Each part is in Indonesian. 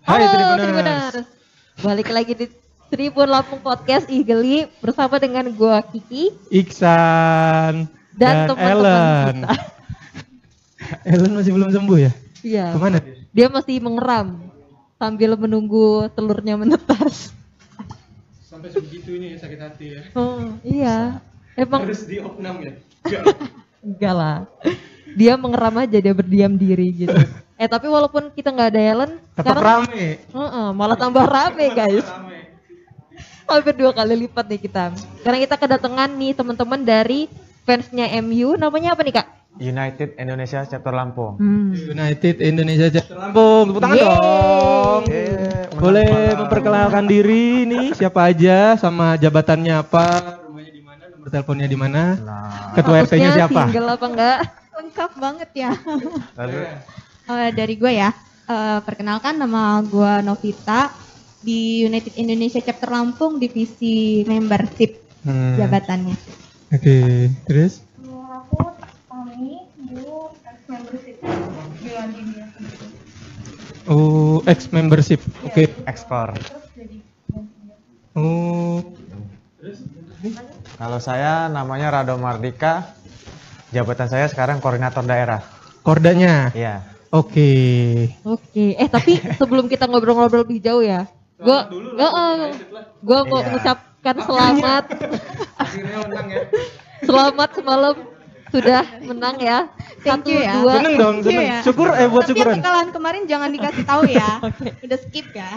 Hai Tribuners. Balik lagi di Tribun Lampung Podcast IH GELI bersama dengan gua Kiki, Iksan, dan teman-teman kita. Ellen masih belum sembuh ya? Iya. Kemana dia? Dia masih mengeram sambil menunggu telurnya menetas. Sampai sebegitunya ya, sakit hati ya. Oh, iya. Emang harus diopnam ya? Enggak lah. Dia mengeram aja, dia berdiam diri gitu. Tapi walaupun kita nggak ada Helen, sekarang rame. Malah tambah rame guys. Hampir dua kali lipat nih kita. Sekarang kita kedatangan nih teman-teman dari fansnya MU. Namanya apa nih kak? United Indonesia Chapter Lampung. United Indonesia Chapter Lampung. Tepuk tangan dong. Boleh memperkenalkan diri nih siapa aja, sama jabatannya apa, rumahnya di mana, nomor teleponnya di mana, ketua RT-nya siapa? Single apa enggak? Lengkap banget ya. Dari gue ya, perkenalkan nama gue Novita di United Indonesia Chapter Lampung divisi membership jabatannya. Oke, terus? Ya, aku Tami, dulu ex-membership di London ya. Oh, ex-membership, oke. Ekspor. Oh, terus? Kalau saya namanya Rado Mardika, jabatan saya sekarang koordinator daerah. Kordanya? Iya. Oke. Tapi sebelum kita ngobrol-ngobrol lebih jauh ya, gue mau mengucapkan selamat. Akhirnya menang ya. Selamat semalam sudah menang ya. Thank you ya. Seneng dong, seneng. Ya. Syukur, buat tapi syukuran. Tapi kekalahan kemarin jangan dikasih tahu ya. Udah skip ya.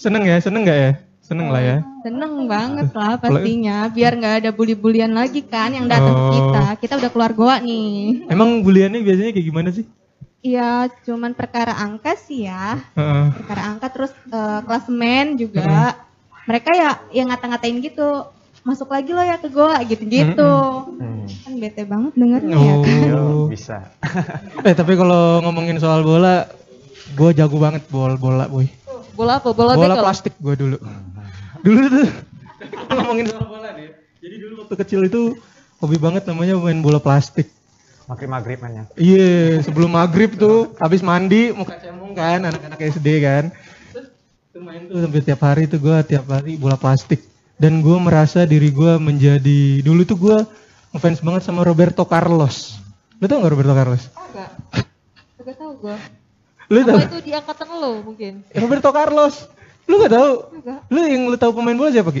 Seneng ya, seneng nggak ya? Seneng lah ya. Seneng banget lah pastinya. Biar nggak ada bully-bulian lagi kan yang datang ke kita. Kita udah keluar goa nih. Emang buliannya biasanya kayak gimana sih? Iya, cuman perkara angka sih ya. Perkara angka, terus klasemen juga. Mereka ya yang ngata-ngatain gitu. Masuk lagi lo ya ke goa gitu-gitu. Kan bete banget dengernya ya kan. Bisa. Tapi kalau ngomongin soal bola, gue jago banget bola, boy. Bola apa? Bola plastik gue dulu. Dulu tuh ngomongin soal bola deh. Jadi dulu waktu kecil itu hobi banget namanya main bola plastik. Maghrib mainnya. Iya, sebelum maghrib tuh, habis mandi, muka cemong kan, anak-anak SD kan. Terus main tuh sampai tiap hari tuh gue, tiap hari bola plastik. Dan gue merasa diri gue menjadi, dulu tuh gue ngefans banget sama Roberto Carlos. Lu tau gak Roberto Carlos? Enggak, gak tau gue. Lu tau? Apa itu di angkatan lo mungkin? Roberto Carlos, lu gak tau? Enggak. Lu yang lu tau pemain bola siapa Ki?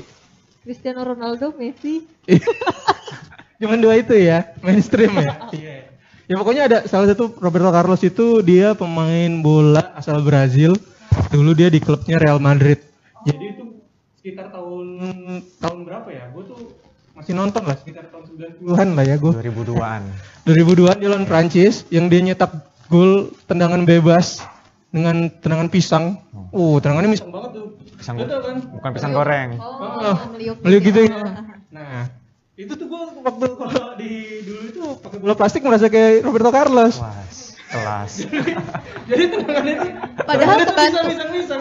Cristiano Ronaldo, Messi. Cuman dua itu ya, mainstream ya. Ya pokoknya ada salah satu Roberto Carlos itu dia pemain bola asal Brazil. Dulu dia di klubnya Real Madrid. Jadi itu sekitar tahun berapa ya? Gue tuh masih nonton lah, sekitar tahun 90-an lah ya gue. 2002-an. 2002-an dia lawan Perancis, yang dia nyetak gol tendangan bebas dengan tendangan pisang. Tendangannya pisang banget tuh. Pisang kan? Bukan pisang goreng. Meliuk gitu ya. Nah, itu tuh gue waktu kalau di dulu itu pakai bola plastik merasa kayak Roberto Carlos. Was, kelas. Jadi tendangannya tuh padahal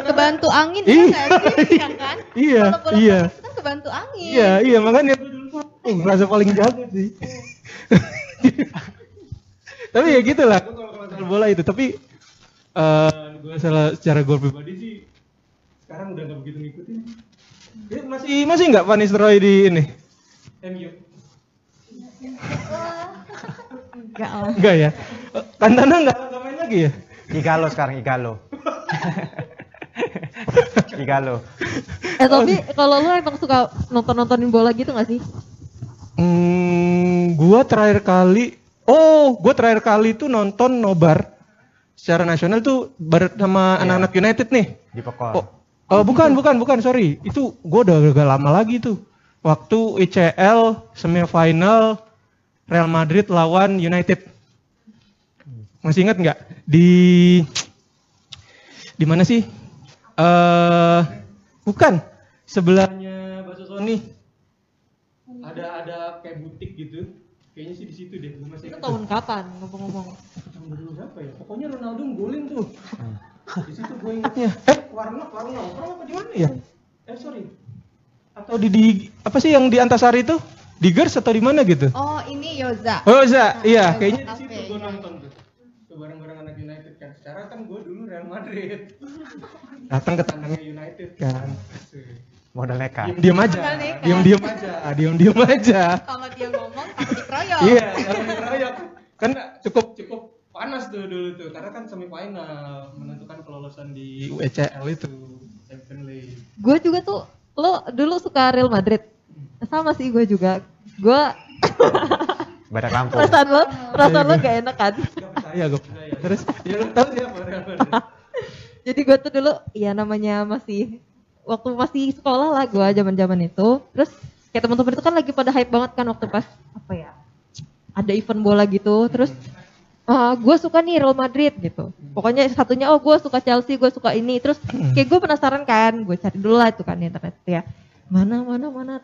kebantu angin kan? Iya. Iya. Kan kebantu angin. Iya, makanya dulu merasa paling jago sih. Tapi ya gitulah. Kalau soal bola itu, tapi gue salah secara gue pribadi sih sekarang udah nggak begitu ngikutin. Dia masih nggak Van Nistelrooy di ini? MU. Enggak ya. Cantona enggak main lagi ya? Ighalo sekarang, Ighalo. Ighalo. Tapi kalau lu emang suka nontonin bola gitu enggak sih? Gua terakhir kali tuh nonton nobar secara nasional tuh sama anak-anak United nih. Di Pekor. Bukan, sorry. Itu gua udah agak lama lagi tuh. Waktu UCL semifinal Real Madrid lawan United. Masih ingat nggak? Di mana sih? Bukan sebelahnya Bakso Sony. Ada kayak butik gitu. Kayaknya sih di situ deh. Itu tahun kapan ngomong-ngomong? Tahun berapa ya? Pokoknya Ronaldo nggolin tuh. Di situ gue ingatnya. Warna apa di mana ya? Sorry. Atau di apa sih yang di Antasari itu? Di Gers atau di mana gitu? Oh, ini Yoza. Yoza, iya, kayaknya di situ gue nonton tuh. Bareng-bareng anak United kan. Secara kan gue dulu Real Madrid. datang ke tandangnya United kan. Modalnya kan. Diam-diam aja. Kalau dia ngomong takut dikeroyok. Iya, takut dikeroyok. Kan cukup panas tuh dulu tuh karena kan semifinal menentukan kelolosan di UCL itu. Gue juga tuh lo dulu suka Real Madrid. Sama sih gue juga. Gue Badak Lampung. Perasaan lo gak enak kan? Gak percaya gue. Terus ya lo tau siapa Real Madrid. Jadi gue tuh dulu ya namanya masih waktu masih sekolah lah gue zaman itu. Terus kayak teman-teman itu kan lagi pada hype banget kan waktu pas apa ya ada event bola gitu. Terus gue suka nih Real Madrid gitu. Pokoknya satunya oh gue suka Chelsea, gue suka ini. Terus kayak gue penasaran kan, gue cari dulu lah itu kan di internet ya. Mana.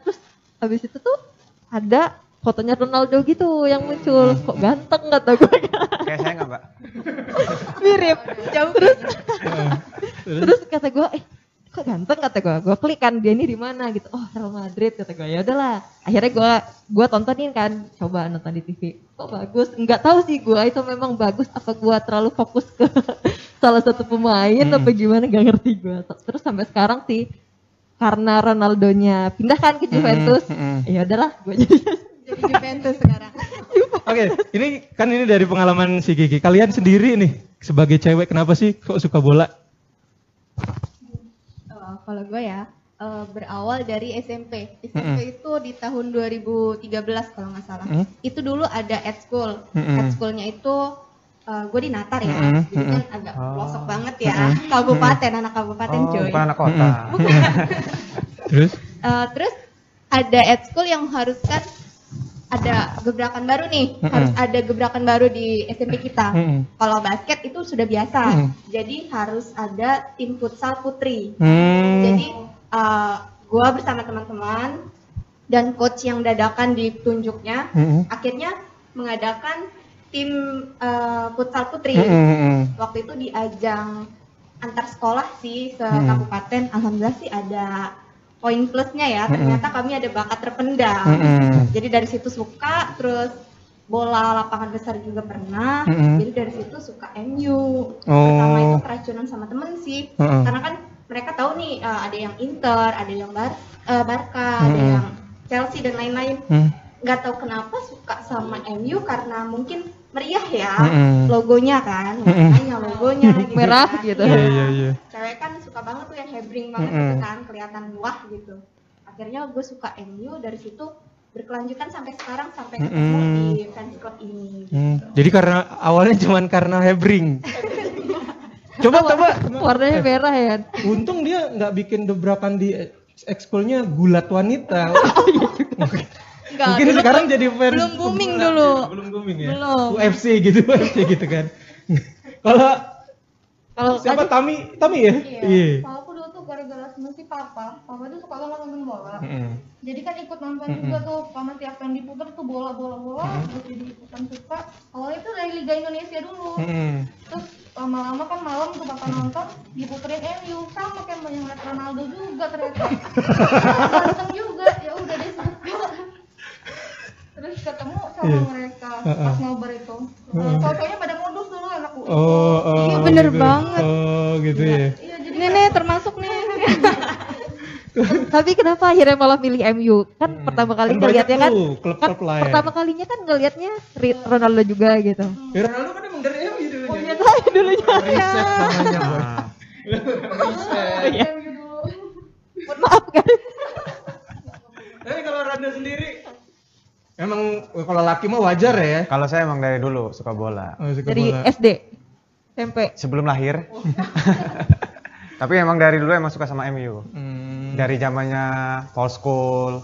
Terus habis itu tuh ada fotonya Ronaldo gitu yang muncul. Kok ganteng kata gue. Kayak saya enggak, Mbak? Mirip. Jauh terus kata gue, kok ganteng kata gue. Gue klik kan dia ini di mana gitu. Oh, Real Madrid kata gue. Ya udahlah. Akhirnya gue tontonin kan, coba nonton di TV. Kok bagus? Enggak tahu sih gue itu memang bagus apa gue terlalu fokus ke salah satu pemain apa gimana enggak ngerti gue. Terus sampai sekarang sih karena Ronaldonya pindahkan ke Juventus, ya udahlah, gue jadi Juventus sekarang. Oke, ini dari pengalaman si Gigi. Kalian sendiri nih sebagai cewek kenapa sih kok suka bola? Kalau gue ya berawal dari SMP. SMP itu di tahun 2013 kalau nggak salah. Itu dulu ada ad school. Ad schoolnya itu gue di Natar ya, jadi kan agak pelosok banget ya, kabupaten, anak kabupaten coy. Bukan anak kota. Terus ada at school yang harus kan ada gebrakan baru nih, harus ada gebrakan baru di SMP kita. Kalau basket itu sudah biasa, jadi harus ada tim futsal putri. Jadi gue bersama teman-teman dan coach yang dadakan ditunjuknya, akhirnya mengadakan tim futsal putri. Waktu itu di ajang antar sekolah sih se-kabupaten. Alhamdulillah sih ada poin plusnya ya. Ternyata kami ada bakat terpendam. Jadi dari situ suka, terus bola lapangan besar juga pernah. Jadi dari situ suka MU. Pertama itu keracunan sama temen sih. Karena kan mereka tahu nih ada yang Inter, ada yang Barca, ada yang Chelsea dan lain-lain. Gak tau kenapa suka sama MU karena mungkin meriah ya logonya kan, warnanya logonya gitu merah kan, gitu. Iya. Cewek kan suka banget tuh yang hebring banget gitu kan, kelihatan wah gitu. Akhirnya gue suka MU, dari situ berkelanjutan sampai sekarang sampai ketemu di fans club ini. Gitu. Jadi karena awalnya cuman karena hebring. coba. Warnanya merah ya. Untung dia nggak bikin dobrakan di ekskulnya gulat wanita. Enggak, mungkin sekarang jadi fans belum booming dulu. Ya, belum booming ya. Belum. UFC gitu kan. Kalau siapa aja, Tami ya? Iya. Kalau aku dulu tuh gara-gara mesti papa tuh suka banget nonton bola. Jadi kan ikut nonton juga tuh, paman tiap kali diputar tuh bola. Jadi ikutan suka. Awalnya tuh dari Liga Indonesia dulu. Terus lama-lama kan malam tuh papa nonton diputerin MU sama kayak banyak Ronaldo juga ternyata. Ganteng juga. Ya udah deh suka. Terus ketemu sama mereka pas ngobrol itu. Cowok-cowoknya pada modus dulu anak UI. Iya bener gitu. Banget. Oh gitu ya. Iya, jadi Nenek termasuk nih. Tapi kenapa akhirnya malah pilih MU? Kan pertama kali ngeliatnya kan klub lain. Pertama kalinya kan ngeliatnya Ronaldo juga gitu. Ya, Ronaldo kan emang dari MU dulunya. Oh iya dulunya. Riset namanya. Riset. Maaf guys. Tapi kalau Ronaldo sendiri emang kalau laki mah wajar ya. Kalau saya emang dari dulu suka bola. Dari SD, SMP. Sebelum lahir. Tapi emang dari dulu emang suka sama MU. Dari zamannya Paul Scholes,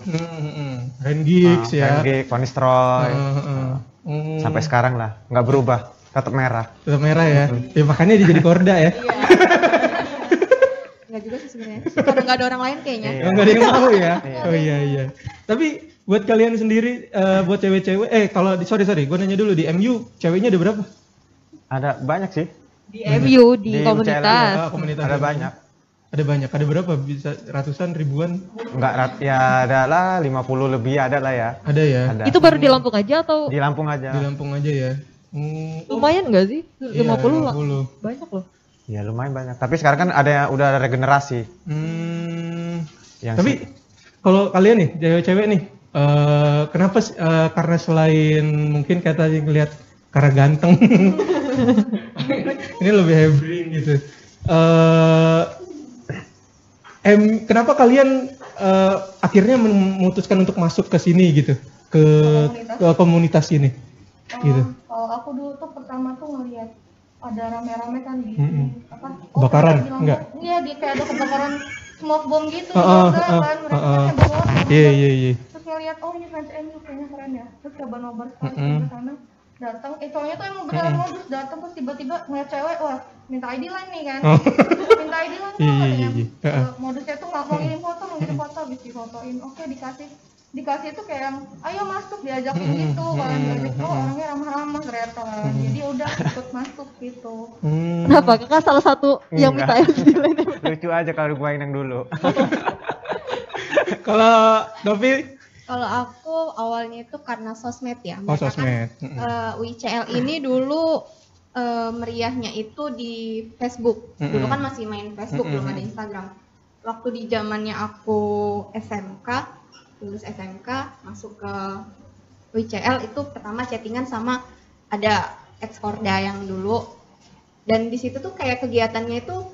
Ryan Giggs ya. Ryan Giggs, Van Nistelrooy. Sampai sekarang lah, nggak berubah, tetap merah. Tetap merah ya. Ya makanya dia jadi korda ya. Nggak juga sih sebenarnya. Karena nggak ada orang lain kayaknya. Nggak ada yang mau ya. Oh iya. Tapi buat kalian sendiri, buat cewek-cewek, kalau sorry, gue nanya dulu, di MU ceweknya ada berapa? Ada banyak sih. Di MU, di komunitas. Komunitas. Ada banyak. Ada berapa? Bisa ratusan, ribuan? Enggak, ya ada lah, 50 lebih ada lah ya. Ada. Itu baru di Lampung aja atau? Di Lampung aja ya. Lumayan nggak sih? 50 lah. Banyak loh. Ya lumayan banyak. Tapi sekarang kan ada udah ada regenerasi. Tapi kalau kalian nih cewek-cewek nih, kenapa? Karena selain mungkin kata yang ngelihat karena ganteng, ini lebih hebring gitu. Kenapa kalian akhirnya memutuskan untuk masuk ke sini gitu, ke komunitas ini? Gitu. Kalau aku dulu tuh pertama tuh ngelihat ada rame-rame kan di apa? Kebakaran? Enggak. Iya, di kayak ada kebakaran smoke bomb gitu. Iya. Terus ngelihat oh ini fans MU kayaknya keren ya. Terus coba nobar ke sana. Datang, soalnya tuh emang beneran modus datang terus tiba-tiba ngeliat cewek, wah minta ID line nih kan, minta ID line tuh modusnya tuh nggak mau ngirim foto, habis difotoin, oke dikasih itu kayak ayo masuk diajakin gitu, kalau diajak oh orangnya ramah-ramah ternyata, jadi udah ikut masuk gitu. Kenapa kakak salah satu yang minta ID line? Lucu aja kalau gue yang dulu. Kalau Dovi? Kalau aku awalnya itu karena sosmed ya, sosmed. UCL ini dulu meriahnya itu di Facebook. Dulu kan masih main Facebook, belum ada Instagram. Waktu di zamannya aku SMK, lulus SMK, masuk ke UCL itu pertama chattingan sama ada Exkorda yang dulu. Dan di situ tuh kayak kegiatannya itu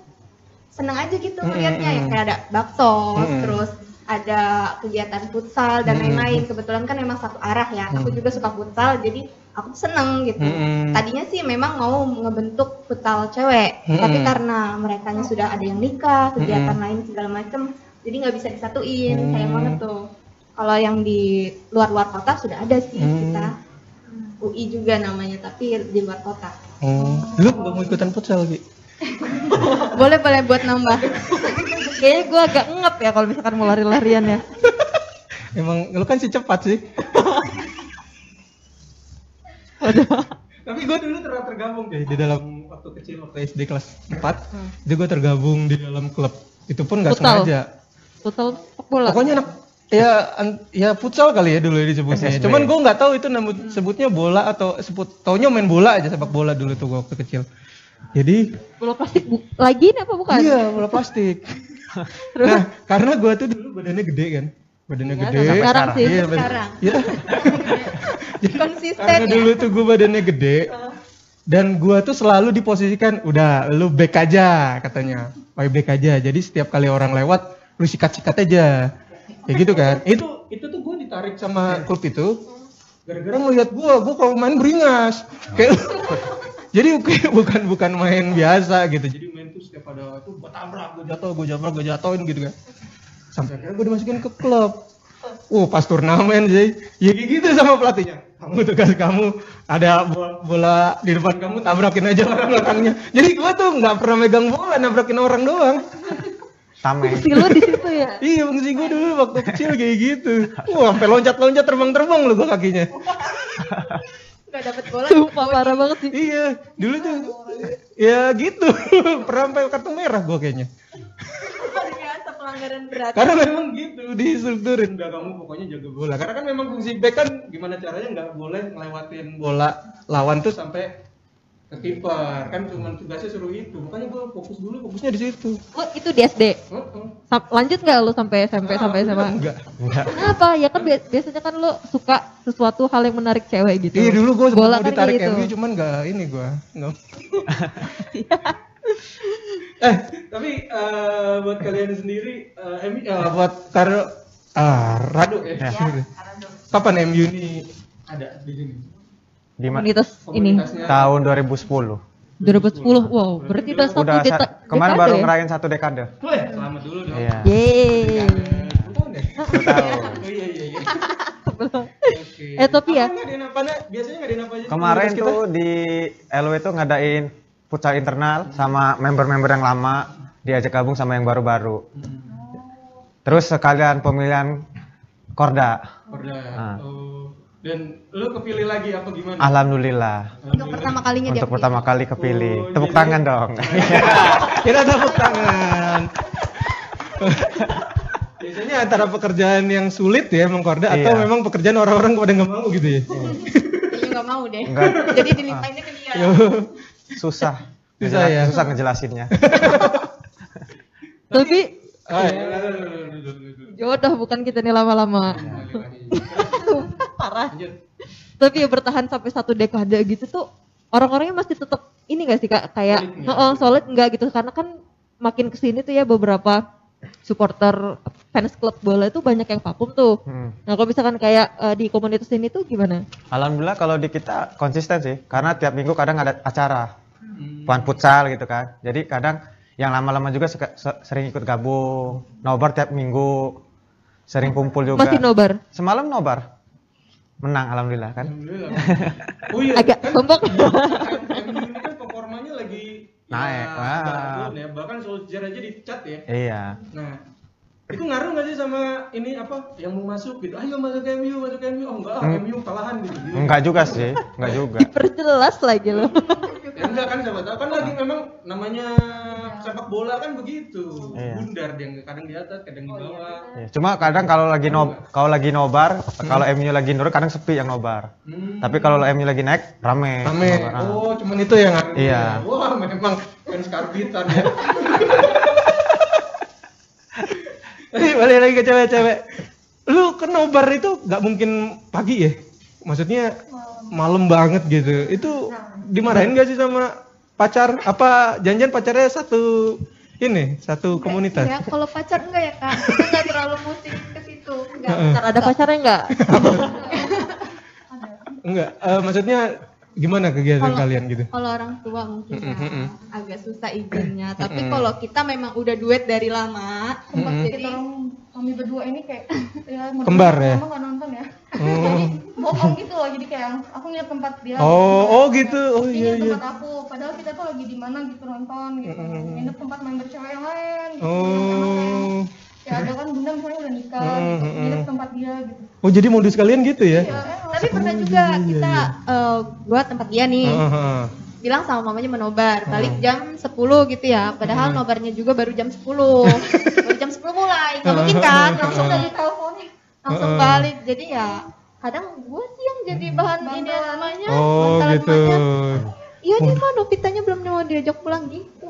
seneng aja gitu melihatnya, ya kayak ada baksos, terus ada kegiatan futsal dan lain-lain. Kebetulan kan memang satu arah ya, aku juga suka futsal, jadi aku seneng gitu. Tadinya sih memang mau ngebentuk futsal cewek, tapi karena merekanya sudah ada yang nikah, kegiatan lain segala macem, jadi nggak bisa disatuin, sayang banget tuh. Kalau yang di luar-luar kota sudah ada sih, kita UI juga namanya, tapi di luar kota. Lu nggak mau ikutan futsal Bi? Boleh buat nambah. Kayaknya gue agak ngep ya kalau misalkan mau lari-larian ya. Emang lu kan sih cepat sih. Tapi gue dulu tergabung deh di dalam waktu kecil, waktu SD kelas 4 itu gue tergabung di dalam klub. Itu pun gak sengaja. Futsal bola. Pokoknya anak ya futsal kali ya dulu disebutnya. Cuman gue nggak tahu itu sebutnya bola atau taunya main bola aja, sepak bola dulu tuh waktu kecil. Jadi bola plastik lagi apa bukan? Iya, bola plastik. Nah, karena gue tuh dulu badannya gede kan, sekarang sih, sekarang. Iya. Konsisten. Karena dulu tuh gue badannya gede, dan gue tuh selalu diposisikan, udah lu back aja katanya, pakai back aja. Jadi setiap kali orang lewat, lu sikat-sikat aja, kayak gitu kan? Itu tuh gue ditarik sama klub itu, gara-gara ngeliat gue kalau main beringas, kayak. Jadi bukan main biasa gitu. Jadi main tuh setiap ada tuh gue tabrak, gue jatohin gitu kan. Sampai akhirnya gue dimasukin ke klub. Pas turnamen sih. Ya gitu sama pelatihnya. Kamu tugas kamu ada bola di depan kamu, tabrakin aja orang-orangnya. Jadi gue tuh nggak pernah megang bola, nabrakin orang doang. Tamen. Fungsi lu di situ ya? Iya, fungsi gue dulu waktu kecil kayak gitu. Sampai loncat-loncat terbang-terbang lu gue kakinya. Gak dapet bola, sumpah parah banget sih. Iya, dulu tuh ya gitu, perampil kartu merah gue kayaknya. Luar biasa pelanggaran berat. Karena memang gitu distrukturin, udah kamu pokoknya jaga bola. Karena kan memang fungsi back kan gimana caranya nggak boleh ngelewatin bola lawan tuh sampai ke kiper. Kan cuma tugasnya suruh itu, makanya gue fokus dulu, fokusnya di situ. Oh itu di SD? Lanjut nggak lu sampai SMP sampai sama? Enggak. Kenapa? Ya kan biasanya kan lu suka sesuatu hal yang menarik cewek gitu. Iya dulu gue bola kan ditarik gitu. MU cuman nggak ini gue. Tapi buat kalian sendiri, buat Rado ya. Kapan MU ini ada di sini? Di komunitas ini tahun 2010. 2010, wow, berarti udah satu dekade. Kemarin baru ngerayain satu dekade. Selamat dulu dong. Yeay. Iya. Tapi ya. Biasanya ngadain apa aja? Kemarin tuh di LW tuh ngadain futsal internal sama member-member yang lama diajak gabung sama yang baru-baru. Terus sekalian pemilihan Korda. Dan lu kepilih lagi apa gimana? Alhamdulillah. Untuk pertama kalinya dia. Untuk pertama kali kepilih. Tepuk tangan dong. Kita tepuk tangan. Biasanya antara pekerjaan yang sulit ya mengkorda atau memang pekerjaan orang-orang pada nggak mau gitu ya? Kayaknya nggak mau deh. Jadi dilimpahinnya ke dia. Susah. Susah ya. Susah ngejelasinnya. Lebih jodoh bukan kita nih lama-lama. Parah. Tapi ya bertahan sampai satu dekade gitu tuh orang-orangnya masih tetap ini gak sih Kak? Kayak solid enggak gitu, karena kan makin kesini tuh ya beberapa supporter fans klub bola itu banyak yang vakum tuh. Nah kalau misalkan kayak di komunitas ini tuh gimana? Alhamdulillah kalau di kita konsisten sih, karena tiap minggu kadang ada acara puan futsal gitu kan, jadi kadang yang lama-lama juga suka, sering ikut gabung, nobar tiap minggu, sering kumpul juga. Masih nobar? Semalam nobar, menang alhamdulillah kan. Alhamdulillah. Oh iya, agak sombong. Ini kan performanya lagi naik, ya, bahkan Solskjaer aja dicat ya. Iya. Nah, itu ngaruh nggak sih sama ini apa yang mau masuk gitu? Ayo masuk MU, oh enggak, MU kalahan gitu. Enggak juga sih, enggak juga. Diperjelas lagi loh. Ya, enggak kan siapa tahu kan lagi memang namanya sepak bola kan begitu. Iya. Bundar yang kadang di atas, kadang di bawah. Iya. Cuma kadang kalau lagi nobar, kalau MU lagi nurut kadang sepi yang nobar. Tapi kalau MU lagi naik rame. Rame. Oh, cuman itu yang ngaruh. Iya. Wah, memang fans karbitan ya. Nih, balik lagi ke cewek-cewek. Lu ke nobar itu nggak mungkin pagi ya? Maksudnya malam banget gitu. Itu dimarahin gak sih sama pacar? Apa janjian pacarnya satu ini, satu komunitas? Ya, kalau pacar enggak ya Kak. Kita nggak terlalu musik ke situ. Enggak, pacar ada pacarnya enggak? Enggak, maksudnya gimana kegiatan kalo, kalian gitu? Kalau orang tua mungkin agak susah izinnya, tapi kalau kita memang udah duet dari lama, jadi kami berdua ini kayak ya, kembar ya. Mama nggak nonton ya, jadi bohong gitu loh, jadi kayak aku nginep tempat dia. Oh gitu, oh iya iya. Tempat aku, padahal kita tuh lagi di mana gitu nonton gitu, nginep tempat member cewek yang lain. Gitu, ya ada kan bunda misalnya udah nikah, nginep tempat dia gitu. Oh jadi modus kalian gitu ya? Iya, tapi pernah juga kita buat tempat dia nih, bilang sama mamanya menobar, balik jam 10 gitu ya, padahal nobarnya juga baru jam 10, baru jam 10 mulai, nggak mungkin kan, langsung dari teleponnya, langsung balik, jadi ya kadang gue sih yang jadi bahan ini namanya, bantalannya. Iya nih mah Novitanya belum mau diajak pulang gitu,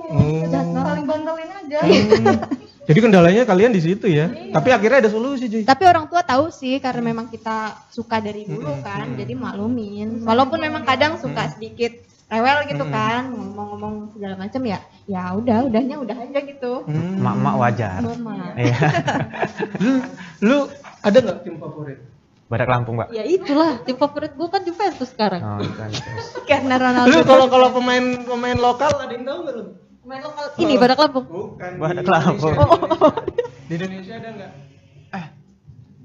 saling bantalin aja. Jadi kendalanya kalian di situ ya. Iya. Tapi akhirnya ada solusi, cuy. Tapi orang tua tahu sih karena memang kita suka dari dulu kan. Jadi maklumin. Walaupun memang kadang suka sedikit rewel gitu kan, ngomong-ngomong segala macam ya. Ya udah, udahnya aja gitu. Mak-mak wajar. Mak-mak. Iya. Lu ada nggak tim favorit? Badak Lampung, Mbak. Ya itulah, tim favorit gua kan Juventus sekarang. Oh, Juventus. Karena Ronaldo. Lu kalau pemain lokal ada yang tahu nggak lu? Pemain lokal ini Badak Lampung. Bukan. Badak Lampung. Di Indonesia ada nggak?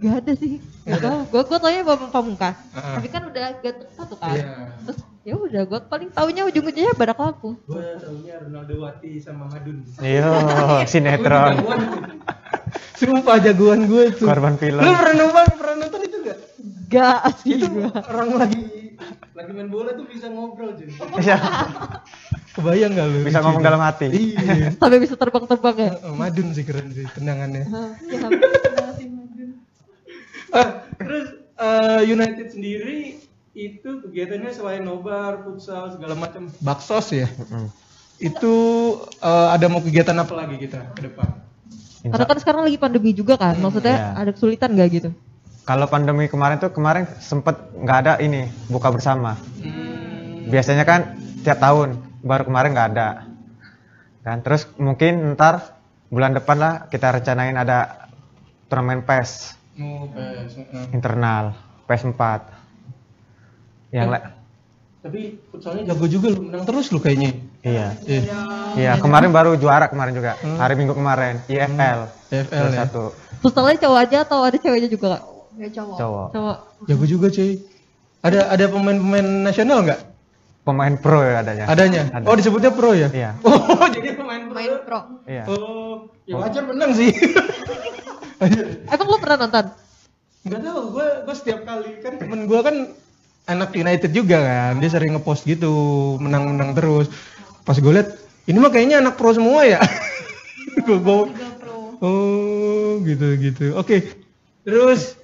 Nggak ada sih. Nggak tahu. Gue taunya Pamungkas. Tapi kan udah gantung satu kan. Yeah. Terus ya udah gue paling taunya ujung-ujungnya Badak Lampung. Gue taunya Renaldo Wati sama Madun. Iya. Sinetron. Sumpah jagoan gue tuh. Korban film. Lu pernah nonton itu nggak? Nggak sih. Itu orang lagi main bola tuh bisa ngobrol jadi. Iya. Kebayang gak lu? Bisa ngomong dalam hati. Iya. Sampai bisa terbang-terbang ya. Madun sih keren sih tendangannya. Ya, terus United sendiri itu kegiatannya selain nobar, futsal segala macam. Baksos ya. Itu ada mau kegiatan apa lagi kita ke depan? Karena kan sekarang lagi pandemi juga kan. Maksudnya ada kesulitan nggak gitu? Kalau pandemi kemarin sempet nggak ada ini buka bersama. Biasanya kan tiap tahun, baru kemarin nggak ada. Dan terus mungkin ntar bulan depan lah kita rencanain ada turnamen PES. Internal, PES 4. Yang tapi futsalnya jago juga lu, menang terus lu kayaknya. Iya. Iya, kemarin baru juara kemarin juga. Hari Minggu kemarin, IFL. IFL 1. Ya. Futsalnya cowok aja atau ada ceweknya juga, Kak? Ya, cowok. Jago juga, cuy. Ada pemain-pemain nasional nggak? Pemain pro ya adanya. Ada. Oh disebutnya pro ya? Iya. Oh jadi pemain pro. Iya. Oh ya wajar menang sih. Emang lo pernah nonton? Gak tau, gue setiap kali kan temen gue kan anak United juga kan, dia sering ngepost gitu menang-menang terus. Pas gue liat ini mah kayaknya anak pro semua ya. Gue bawa. Oh gitu. Oke. Terus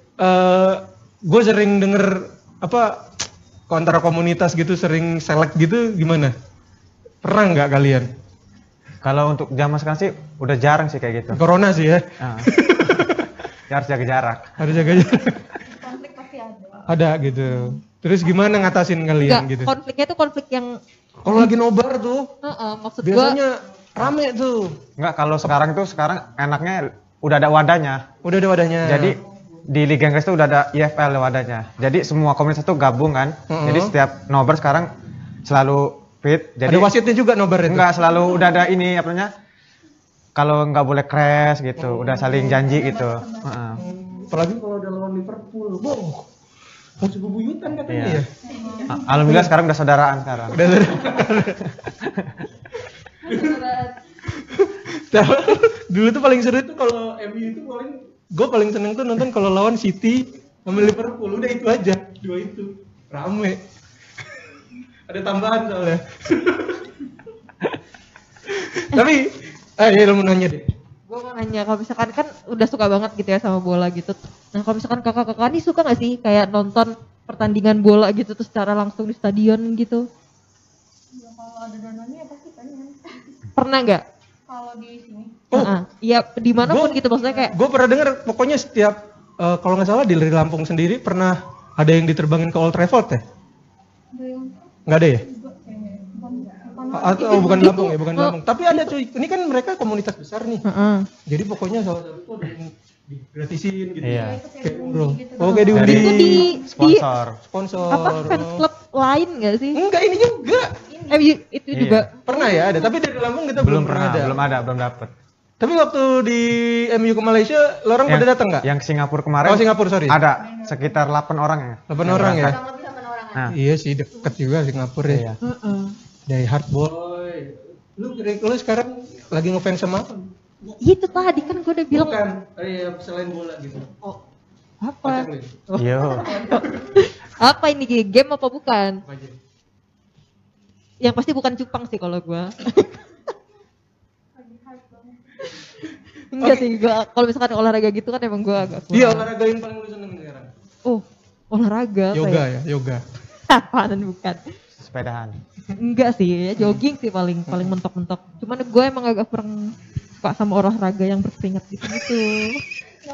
gue sering denger apa? Kontra komunitas gitu sering selek gitu gimana? Pernah nggak kalian? Kalau untuk zaman sekarang sih udah jarang sih kayak gitu. Corona sih ya. Harus jaga jarak. Harus jaga jarak. Konflik pasti ada. Ada gitu. Terus gimana ngatasin kalian gitu? Konfliknya tuh konflik yang kalau lagi nobar tuh. Maksud biasanya gua... rame tuh. Enggak, kalau sekarang tuh sekarang enaknya udah ada wadahnya. Udah ada wadahnya. Jadi di Liga Inggris tuh udah ada EFL wadahnya. Jadi semua komunitas tuh gabung kan. Jadi setiap nobar sekarang selalu fit. Jadi ada wasitnya juga nobar itu. Enggak, selalu udah ada ini apa namanya? Kalau nggak boleh crash gitu, udah saling janji gitu. Apalagi kalau udah lawan Liverpool. Boh. Masih bebuyutan katanya ya. Alhamdulillah sekarang udah saudaraan sekarang. Udah saudaraan. Dulu tuh paling seru tuh kalau MU itu paling gue paling seneng tuh nonton kalau lawan City sama Liverpool, udah itu aja, dua itu. Rame. Ada tambahan soalnya. Tapi ya lu mau nanya deh. Gue mau nanya, kalau misalkan kan udah suka banget gitu ya sama bola gitu. Nah kalau misalkan kakak-kakak ini suka gak sih kayak nonton pertandingan bola gitu terus secara langsung di stadion gitu? Ya kalau ada dananya pasti pengen. Pernah gak? Kalau di sini. Iya, dimanapun gitu maksudnya kayak. Gue pernah dengar pokoknya setiap, kalau gak salah di Lampung sendiri pernah ada yang diterbangin ke Old Trafford ya? Gak ada ya? Atau bukan Lampung ya, bukan Lampung. Tapi ada cuy, ini kan mereka komunitas besar nih. Jadi pokoknya salah satu tuh ada yang gratisin gitu. Iya. Kayak umroh. Oke, diundi. Itu di sponsor. Sponsor. Apa fans club lain nggak sih? Enggak, ini juga. Itu juga. Pernah ya ada, tapi dari Lampung kita belum pernah ada. Belum ada, belum dapet. Tapi waktu di MU ke Malaysia, lo orang pada datang nggak? Yang Singapura kemarin. Oh, Singapura, sorry. Ada sekitar 8 orang ya. 8 orang ya? Iya sih, deket juga Singapura ya. Dari hardball, lu sekarang lagi ngefans sama apa? Itu tadi kan gue udah bilang. Bukan, selain bola gitu. Oh, apa? Yo. Apa ini game apa bukan? Yang pasti bukan cupang sih kalau gue. Enggak sih, kalau misalkan olahraga gitu kan emang gue agak. Iya, olahraga yang paling lu seneng sekarang. Oh, olahraga. Yoga ya, yoga. Apaan bukan? Sepedahan. Enggak sih, ya jogging sih paling mentok-mentok. Cuman gue emang agak kurang suka sama olahraga yang berkeringat gitu. Gak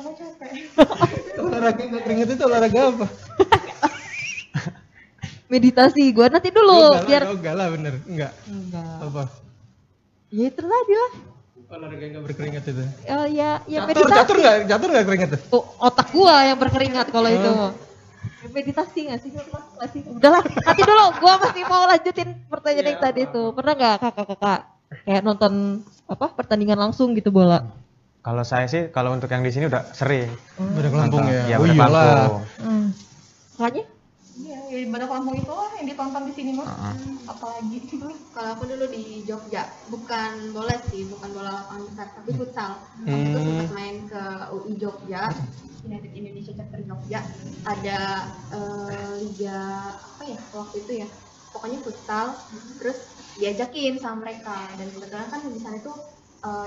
mau capek. Olahraga yang berkeringat itu olahraga apa? Meditasi, gue nanti dulu. Enggak lah bener, enggak. Apa? Ya itu tadi lah. Olahraga yang gak berkeringat itu? Ya meditasi. Catur gak keringat tuh? Tuh, otak gue yang berkeringat kalau itu. Meditasi nggak sih? Udahlah, nanti dulu gue masih mau lanjutin pertanyaan yang tadi tuh. Pernah nggak kakak-kakak kayak nonton apa pertandingan langsung gitu bola? Kalau saya sih, kalau untuk yang di sini udah sering. Badak Lampung ya? Oh iyalah. Makanya? Iya, di Badak Lampung itu lah yang ditonton di sini mah. Apalagi kalau aku dulu di Jogja, bukan bola sih, bukan bola lapangan besar, tapi futsal. Aku tuh sempat main ke UI Jogja. United Indonesia Chapter Lampung ada liga apa ya waktu itu ya, pokoknya futsal. Terus diajakin sama mereka, dan kebetulan kan di sana tuh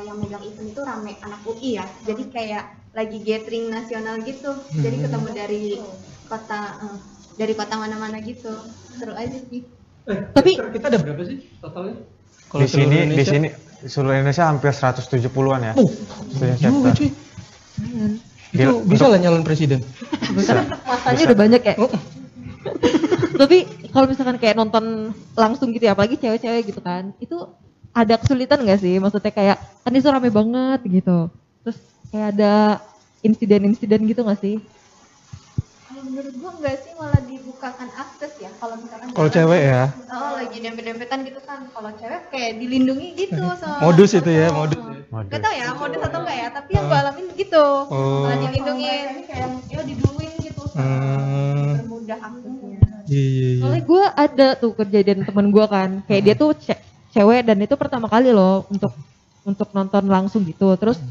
yang megang event itu rame anak UI ya, jadi kayak lagi gathering nasional gitu. Jadi ketemu dari kota mana-mana gitu, seru aja sih. Tapi kita ada berapa sih totalnya kalau di sini seluruh Indonesia? Hampir 170-an ya. Juga cuy. Itu bisa lah nyalon presiden. Masanya udah banyak ya. Tapi kalau misalkan kayak nonton langsung gitu ya, apalagi cewek-cewek gitu kan, itu ada kesulitan nggak sih? Maksudnya kayak kan itu rame banget gitu, terus kayak ada insiden-insiden gitu nggak sih? Kalau menurut gua nggak sih, malah dibukakan akses ya kalau misalkan. Kalau cewek ya? Oh, lagi dempet-dempetan gitu kan. Kalau cewek kayak dilindungi gitu. Modus itu ya, modus. Gak tau ya modus atau enggak ya, tapi yang gue alamin gitu. Malah dilindungin, kayak ya diduluin gitu. Termudah aksesnya. Soalnya gue ada tuh kejadian temen gue kan, kayak dia tuh cewek dan itu pertama kali loh untuk nonton langsung gitu. Terus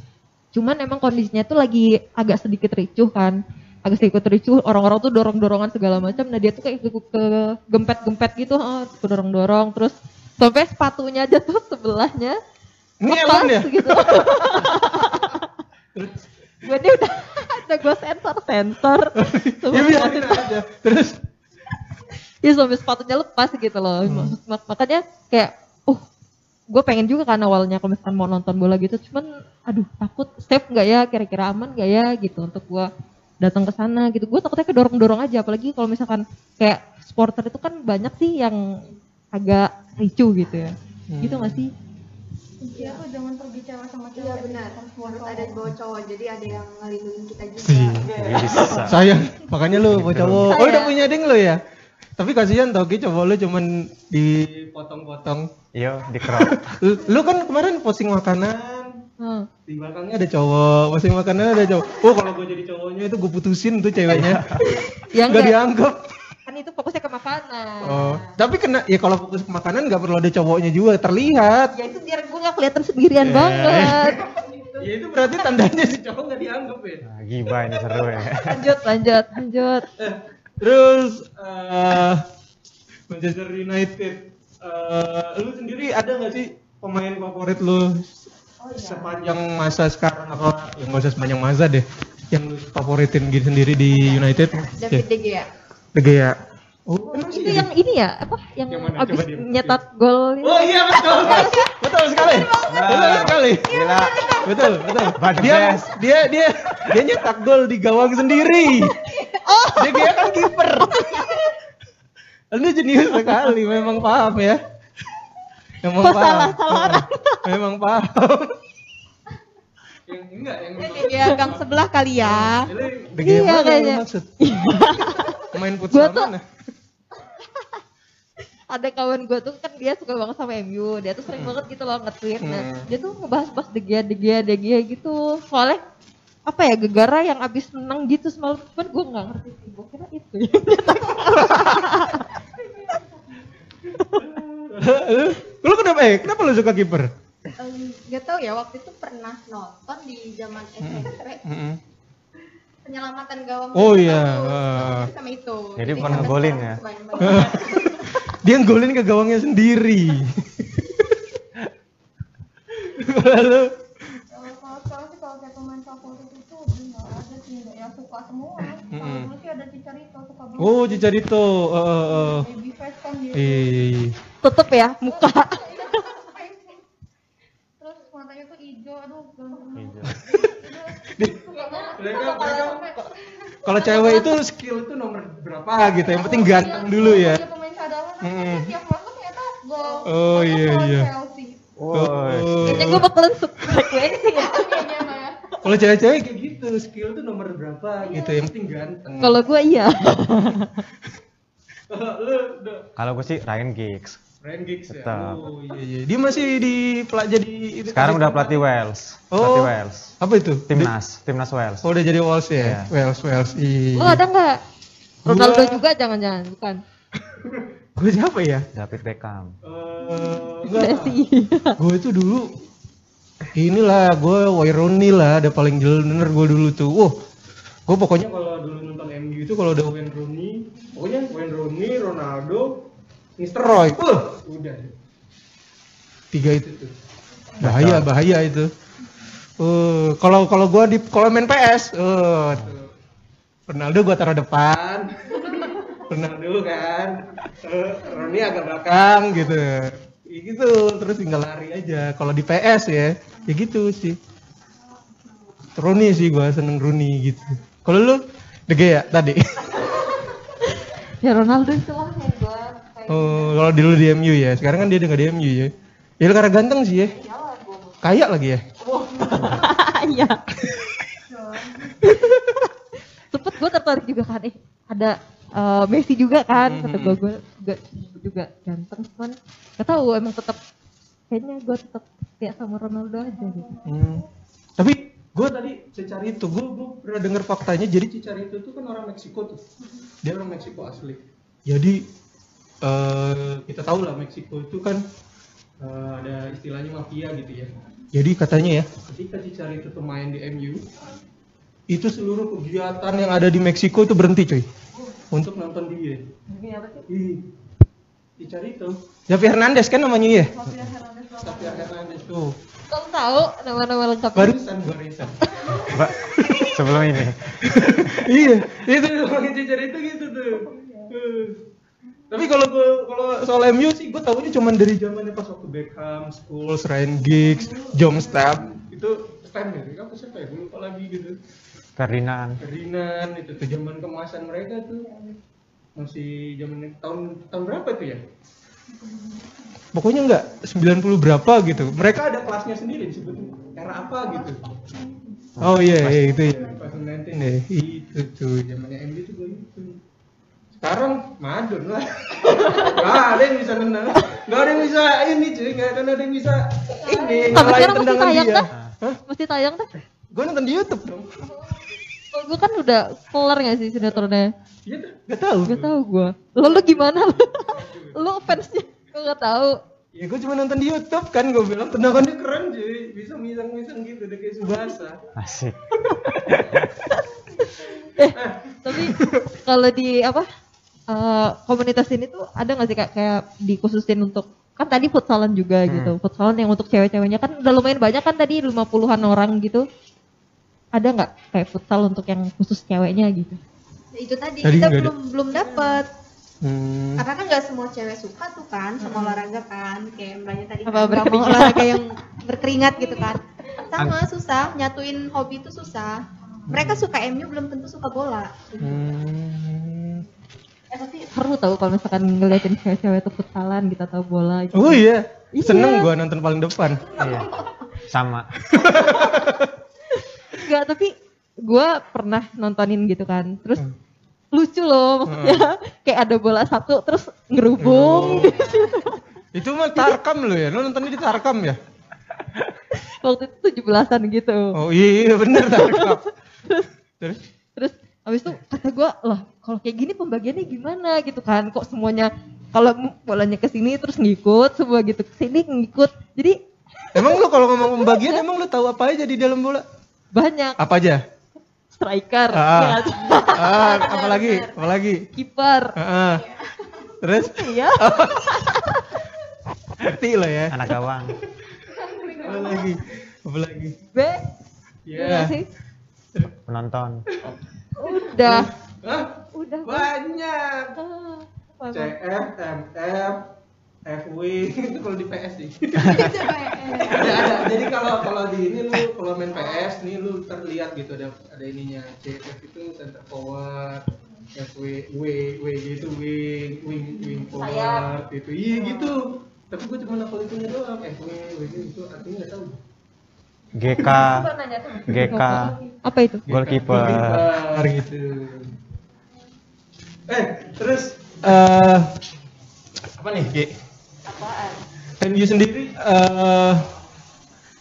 cuman emang kondisinya tuh lagi agak sedikit ricuh kan, agak sedikit ricuh, orang-orang tuh dorong-dorongan segala macam. Nah dia tuh kayak ke gempet-gempet gitu, dorong-dorong, terus sampai sepatunya aja tuh sebelahnya ini emang ya? Gitu. Gue ini udah ada gue sensor. Iya biarin aja. Terus? Iya sampai sepatunya lepas gitu loh. Makanya kayak, gue pengen juga kan awalnya kalau misalkan mau nonton bola gitu, cuman aduh takut safe nggak ya, kira-kira aman nggak ya gitu untuk gue datang ke sana gitu. Gue takutnya kedorong-dorong aja, apalagi kalau misalkan kayak supporter itu kan banyak sih yang agak ricu gitu ya, gitu nggak sih? Iya, kok jangan pergi cewek sama cewek. Iya benar, harus ada bawa cowok, jadi ada yang ngelindungin kita juga. Sayang, makanya lu bawa cowok. Oh udah punya ding lu ya? Tapi kasihan Togi, coba lu cuman dipotong-potong. Iya, dikerok. Lu kan kemarin posting makanan, di belakangnya ada cowok, posting makanan ada cowok. Oh kalau gue jadi cowoknya itu gue putusin tuh ceweknya. Ya, gak dianggap. Kan itu fokusnya ke makanan. Oh, tapi kena ya kalau fokus ke makanan nggak perlu ada cowoknya juga, terlihat. Ya itu biar gue nggak kelihatan sendirian banget. Ya itu berarti tandanya si cowok nggak dianggap ya. Nah, gibah ini seru ya. Lanjut. Terus Manchester United, lu sendiri ada nggak sih pemain favorit lu sepanjang masa sekarang? Atau yang nggak usah sepanjang masa deh, yang lu favoritin gitu sendiri di United? David De Gea. De Gea. Oh, itu jadi yang ini ya, apa yang abis nyetak gol? Oh iya betul, betul sekali, Gila. Betul. Dia nyetak gol di gawang sendiri. De Gea kan kiper. Lu jenius sekali, memang paham ya. Memang paham. Yang De Gea gang sebelah kali ya. De Gea iya kayaknya. Main futsal mana? Ada kawan gue tuh kan dia suka banget sama MU, dia tuh sering banget gitu loh nge-tweet. Nah, dia tuh ngebahas-bahas De Gea gitu. Soalnya apa ya, gegara yang abis menang gitu semalam, cuman gue nggak ngerti sih, gue kira itu ya. Lu kenapa lu suka kiper? Gak tau ya, waktu itu pernah nonton di zaman SMP penyelamatan gawang. Oh iya. Sama itu. Jadi pernah golin ya. Dia golin ke gawangnya sendiri. Lalu suka semua. Kalau dulu sih ada Chicharito, suka banget. Oh Chicharito, baby face kan dia. Tetep ya muka. Terus matanya tuh hijau, aduh. Kalau cewek itu skill itu nomor berapa gitu, yang penting ganteng dulu ya. Pemain cadangan, tiap masuk ternyata gol. Oh iya. Kayaknya gue bakalan subscribe sih ya. Kalau cewek-cewek kayak gitu, skill tuh nomor berapa gitu, yang penting ganteng. Kalau gue iya. Kalau gue sih Ryan Giggs ya. Oh iya. Dia masih dipelajari. Sekarang udah pelatih Wales. Oh. Apa itu? Timnas Wales. Oh udah jadi Wales ya. Wales. Lo ada nggak? Ronaldo juga jangan-jangan bukan? Gue siapa ya? David Beckham. Messi. Gue itu dulu inilah, gue Wayne Rooney lah, ada paling jelas bener gue dulu tuh. Wah, gue pokoknya kalau dulu nonton MU itu kalau udah Wayne Rooney, Ronaldo, Nistelrooy, udah tiga itu tuh. Bahaya itu. Kalau gue main PS, Ronaldo gue taruh depan, Ronaldo kan, Rooney agak belakang gitu. Ya gitu, terus tinggal lari aja. Kalau di PS ya gitu sih. Rooney sih, gue seneng Rooney gitu. Kalau lu, De Gea tadi? Ya Ronaldo itu lah yang gue. Oh, kalau dulu di MU ya, sekarang kan dia nggak di MU ya. Ya karena ganteng sih ya. Kaya lagi ya. Iya. Cepet gue tertarik juga kan, ada Messi juga kan, kata gue juga ganteng, cuman gak tau emang tetap kayaknya gue tetap kayak sama Ronaldo aja gitu. Tapi gue tadi Chicharito, gue pernah dengar faktanya, jadi Chicharito itu kan orang Meksiko tuh, dia orang Meksiko asli. Jadi kita tahu lah Meksiko itu kan ada istilahnya mafia gitu ya. Jadi katanya ya, ketika Chicharito itu main di MU, itu seluruh kegiatan yang ada di Meksiko itu berhenti coy, untuk nonton dia. Apa sih? Chicharito. Javier Hernandez kan namanya ya? Javier Hernandez tuh. Kamu tahu nama-nama lengkap? Barusan. Mbak, sebelum ini. Iya, itu namanya Chicharito gitu tuh. Tapi kalau soal MU sih gue tahunya cuma dari zamannya pas waktu Beckham, Scholes, Ryan Giggs, John Stamp. Itu Stamp ya? Kamu siapa ya? Gue lupa lagi gitu. Karinan itu zaman kemasan mereka tuh. Masih zaman tahun berapa itu ya? Pokoknya enggak 90 berapa gitu. Mereka ada kelasnya sendiri sebetulnya. Era apa gitu. Oh iya, iya itu ya. Pas 19 ya. Itu tuh zamannya MU tuh gue itu. Sekarang Madun lah, nggak ada yang bisa nendang, nggak ada yang bisa ini cuy, nggak ada yang bisa ini. Tapi sekarang mesti tayang dia. Dah, hah? Mesti tayang dah. Gue nonton di YouTube dong. Gue kan udah kelar nggak sih sinetronnya? Iya tuh, nggak tahu gue. Lo gimana? Lo fansnya? Gue nggak tahu. Ya gue cuma nonton di YouTube kan, gue bilang tendangannya keren cuy, bisa misang-misang gitu, udah kayak Subasa. Asik. Tapi kalau di apa? Komunitas ini tuh ada nggak sih kak kayak dikhususin untuk kan tadi futsalan juga gitu, futsalan yang untuk cewek-ceweknya kan udah lumayan banyak kan tadi 50-an orang gitu, ada nggak kayak futsal untuk yang khusus ceweknya gitu? Nah, itu tadi kita belum dapet karena kan nggak semua cewek suka tuh kan sama olahraga kan, kayak mbaknya tadi apa kan, mau olahraga yang berkeringat gitu kan, sama susah nyatuin hobi itu susah. Mereka suka MU belum tentu suka bola. Tapi seru tau kalau misalkan ngeliatin cewek-cewek itu putalan gitu atau bola gitu. Oh iya, seneng gua nonton paling depan. Iya. Sama. Enggak, tapi gua pernah nontonin gitu kan. Terus lucu loh maksudnya. Kayak ada bola satu terus ngerubung. Itu mah Tarkam lo ya. Lo nontonnya di Tarkam ya? Waktu itu 17-an gitu. Oh iya bener Tarkam. Terus habis itu kata gue, lah kalau kayak gini pembagiannya gimana gitu kan, kok semuanya kalau bolanya kesini terus ngikut, semua gitu kesini ngikut. Jadi emang lu kalau ngomong pembagian emang lu tahu apa aja di dalam bola? Banyak. Apa aja? Striker. Apalagi? Kiper. Terus? Iya. Ngerti lo ya. Anak gawang. Apalagi? Back. Iya. Penonton. Udah banyak. CF, MF, FW itu kalau di PS sih. Jadi kalau di ini lu kalau main PS nih lu terlihat gitu ada ininya. CF itu center forward, FW W gitu wing forward gitu. Iya gitu. Tapi gua cuma hafal itunya doang. FW itu artinya enggak tahu. GK apa itu? Goalkeeper gitu. Terus apa nih G? Apaan? MU sendiri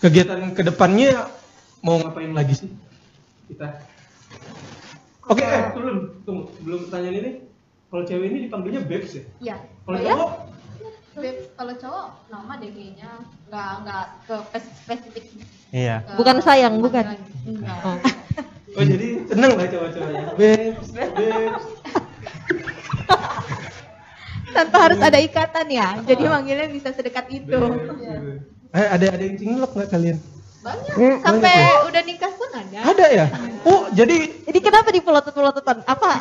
kegiatan kedepannya mau ngapain lagi sih kita? Oke, belum tanya ini. Kalau cewek ini dipanggilnya Babes ya? Iya. Kalau cowok? Babes, kalau cowok nama deh kayaknya nggak ke spesifik. Iya. Bukan sayang, bukan. Enggak. Oh jadi seneng lah cowok-cowoknya. Babes. Tanpa harus ada ikatan ya. Jadi manggilnya bisa sedekat itu. Babes. Ada yang cinglok nggak kalian? Banyak. Sampai banyak. Udah nikah pun ada. Ada ya. Oh jadi kenapa dipelotot-pelototan? Apa?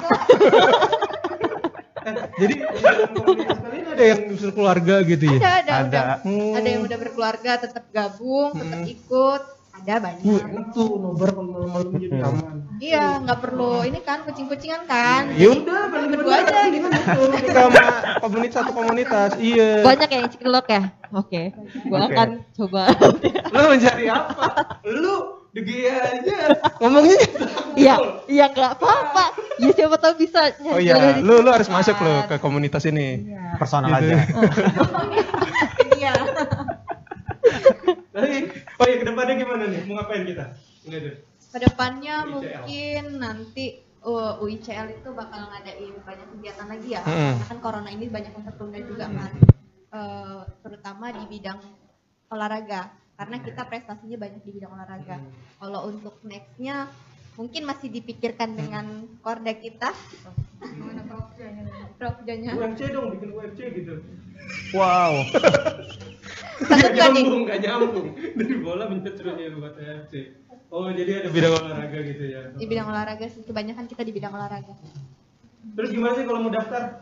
Jadi kalian ada yang usul keluarga gitu ya? Ada yang udah berkeluarga tetap gabung, tetap ikut, ada banyak. Itu nobar malam-malam jadi taman. Iya, nggak perlu ini kan kucing-kucingan kan? Ya udah, berdua aja gitu. Sama komunitas. Iya. Banyak yang cilok ya. Oke, gua akan coba. Lu mencari apa? Lu De Gea aja ngomongnya gitu. Iya nggak apa-apa. Ya siapa tahu bisa. Oh iya, lu harus masuk lo ke komunitas ini. Iya. Personal gitu. Aja. Iya. Oh iya, kedepannya gimana nih? Mau ngapain kita? Kedepannya mungkin nanti UCL itu bakal ngadain banyak kegiatan lagi ya. Karena kan corona ini banyak yang tertunda juga kan. Terutama di bidang olahraga. Karena kita prestasinya banyak di bidang olahraga. Kalau untuk next-nya mungkin masih dipikirkan dengan korda kita. Gimana profjanya? UFC dong, bikin UFC gitu. Wow. Gak nyambung. Dari bola mencet terusnya buat UFC. Oh jadi ada bidang olahraga gitu ya? Di bidang olahraga sih, kebanyakan kita di bidang olahraga. Terus gimana sih kalau mau daftar?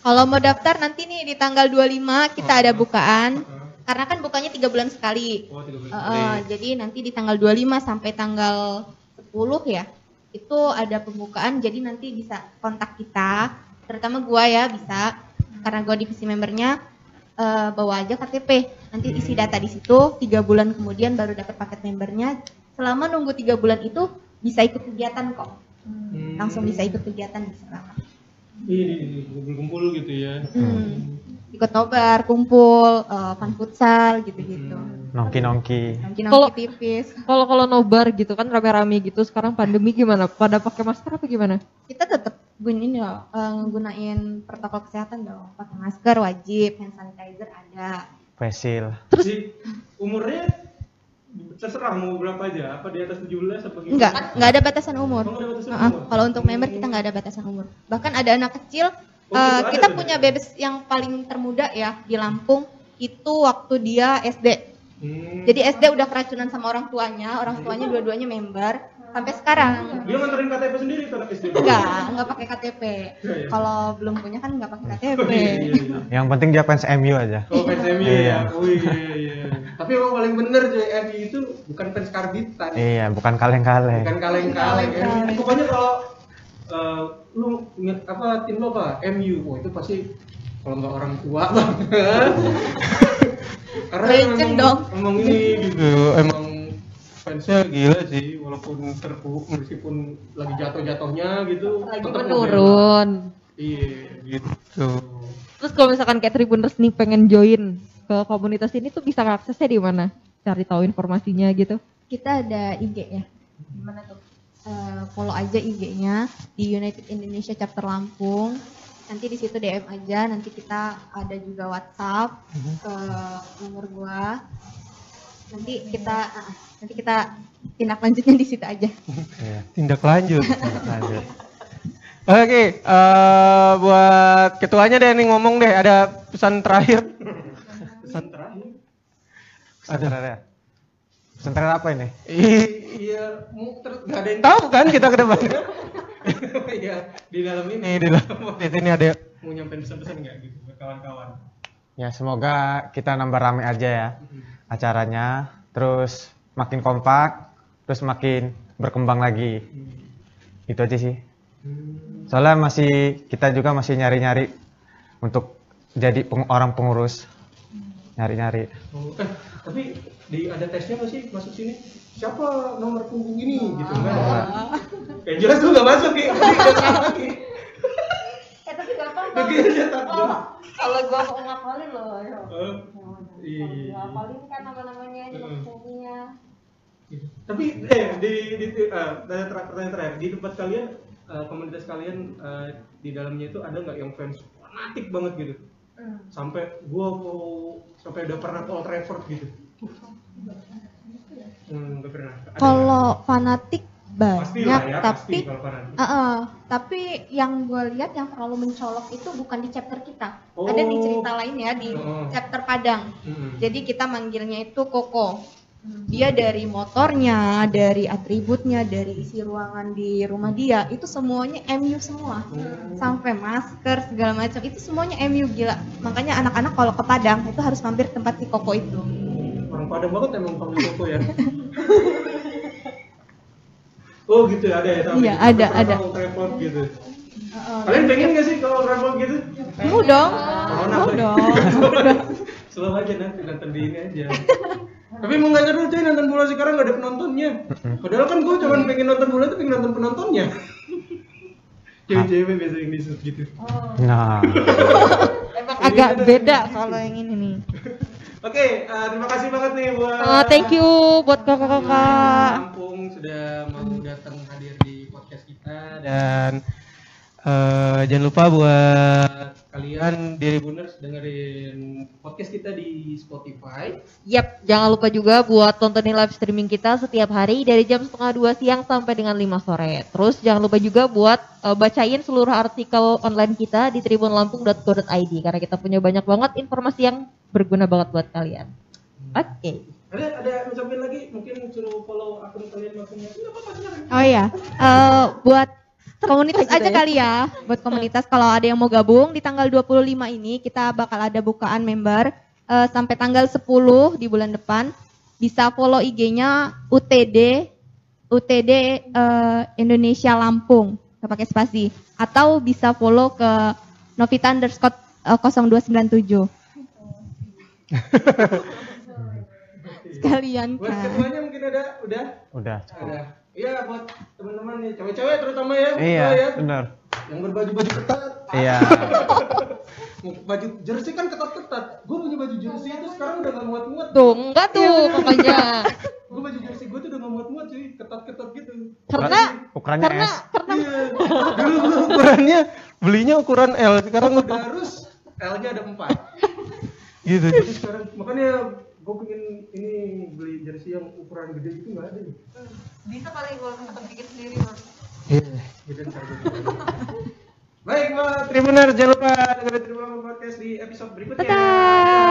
Kalau mau daftar nanti nih di tanggal 25 kita ada bukaan. Karena kan bukannya 3 bulan sekali. Oh, 3 bulan sekali. Jadi nanti di tanggal 25 sampai tanggal 10 ya. Itu ada pembukaan, jadi nanti bisa kontak kita. Terutama gua ya bisa. Karena gua divisi membernya. Bawa aja KTP, nanti isi data di situ, 3 bulan kemudian baru dapat paket membernya. Selama nunggu 3 bulan itu bisa ikut kegiatan kok, langsung bisa ikut kegiatan di sana. Iya, kumpul-kumpul gitu ya. Ikut nobar, kumpul, fan futsal gitu-gitu. Nongki-nongki. Nongki-nongki tipis. Kalau nobar gitu kan rame-rame gitu, sekarang pandemi gimana? Pada pakai masker apa gimana? Kita tetap gunain protokol kesehatan dong, pakai masker wajib, hand sanitizer ada, facial. Terus jadi, umurnya terserah mau berapa aja, apa di atas 17 apa gimana? Enggak ada batasan umur. Kalau untuk member kita enggak ada batasan umur. Bahkan ada anak kecil, kita punya bebes yang paling termuda ya di Lampung itu waktu dia SD. Jadi SD udah keracunan sama orang tuanya dua-duanya member. Sampai sekarang. Dia nganterin KTP sendiri ke anak SD? Enggak pakai KTP. Kalau belum punya kan enggak pakai KTP. Yang penting dia fans MU aja. Oh, fans MU ya. Tapi emang paling bener MU itu bukan fans karbitan. Iya, bukan kaleng-kaleng. Bukan kaleng-kaleng. Pokoknya kalau lu inget apa tim lo apa? MU. Oh, itu pasti kalau enggak orang tua banget. Karena emang ini gitu, emang fansnya gila sih, walaupun terpuruk, meskipun lagi jatuh-jatuhnya gitu, lagi menurun. Iya gitu. Terus kalau misalkan kayak Tribun Resmi pengen join ke komunitas ini tuh bisa aksesnya di mana? Cari tahu informasinya gitu? Kita ada IG-nya, gimana tuh? Follow aja IG-nya di United Indonesia Chapter Lampung. Nanti di situ DM aja. Nanti kita ada juga WhatsApp ke nomor gua. Nanti kita tindak lanjutnya di situ aja. Tindak lanjut. Oke, buat ketuanya deh nih ngomong deh, ada pesan terakhir. Pesan terakhir apa ini? Iya, nggak ada yang tahu kan kita ke depan. Iya, di dalam ini ada. Mau nyampein pesan-pesan nggak gitu buat kawan-kawan? Ya semoga kita nambah rame aja ya acaranya, terus makin kompak, terus makin berkembang lagi. Itu aja sih. Soalnya kita juga masih nyari-nyari untuk jadi orang pengurus. Nyari-nyari. Tapi ada tesnya nggak sih masuk sini? Siapa nomor punggung ini gitu kan? Kayak jelas lu nggak masuk ya. Tapi gampang kan? Kalau gua mau ngapalin loh, ya. Ngapalin kan nama-namanya, nama-namanya. Tapi pertanyaan terakhir, di tempat kalian, komunitas kalian di dalamnya itu ada nggak yang fans fanatik banget gitu? Sampai gua mau sampai udah pernah ke Old Trafford gitu. Nggak pernah. Kalau fanatik banyak ya, tapi yang gue lihat yang terlalu mencolok itu bukan di chapter kita. Ada di cerita lain ya, di chapter Padang. Jadi kita manggilnya itu Koko. Dia dari motornya, dari atributnya, dari isi ruangan di rumah dia, itu semuanya MU semua. Sampai masker segala macam itu semuanya MU, gila. Makanya anak-anak kalau ke Padang itu harus mampir tempat si Koko itu. Orang Padang banget emang panggil Koko ya. Oh gitu, ada ya? Iya, ada. Kalau report gitu. Kalian pengen nggak sih kalau report gitu? Mau dong. Mau dong. Slow aja nanti nonton di ini aja. Tapi mau nggak seru cuy nonton bola sekarang nggak ada penontonnya. Padahal kan gue cuma pengen nonton bola tapi pengen nonton penontonnya. Cewek-cewek biasa yang disut gitu. Nah. Emang agak beda kalau yang ini nih. Oke, terima kasih banget nih buat thank you buat kakak-kakak Lampung sudah mau datang hadir di podcast kita, dan jangan lupa buat kalian di Tribuners dengerin podcast kita di Spotify. Yap, jangan lupa juga buat tontonin live streaming kita setiap hari dari jam 1:30 siang sampai dengan 5 sore. Terus jangan lupa juga buat bacain seluruh artikel online kita di tribunlampung.co.id karena kita punya banyak banget informasi yang berguna banget buat kalian. Oke. Ada ngucapin lagi, mungkin suruh follow akun kalian maksudnya. Oh iya, buat komunitas aja ya? Kali ya, buat komunitas kalau ada yang mau gabung di tanggal 25 ini kita bakal ada bukaan member sampai tanggal 10 di bulan depan. Bisa follow IG-nya UTD Indonesia Lampung, gak pakai spasi, atau bisa follow ke Novita_0297. Sekalian kan. Buat semuanya mungkin ada, udah? Udah. Ada. Iya, buat teman-teman nih, cewek-cewek terutama ya. Iya, ya. Benar. Yang berbaju-baju ketat. Iya. Baju jersey kan ketat-ketat. Gue punya baju jersey itu sekarang udah gak muat-muat. Tuh, enggak tuh ya, pokoknya. Gue baju jersey gue tuh udah gak muat-muat cuy, ketat-ketat gitu. Karena S. Iya. Dulu ukurannya belinya ukuran L, sekarang udah harus L-nya ada 4. Gitu. Jadi sekarang makanya gue pengen ini beli jersey yang ukuran gede gitu enggak ada ya. Bisa paling gue bikin sendiri, Mas. Iya, beda harga. Baik, Mbak Tribuner, jangan lupa dengerin Tribuner Podcast di episode berikutnya. Dadah.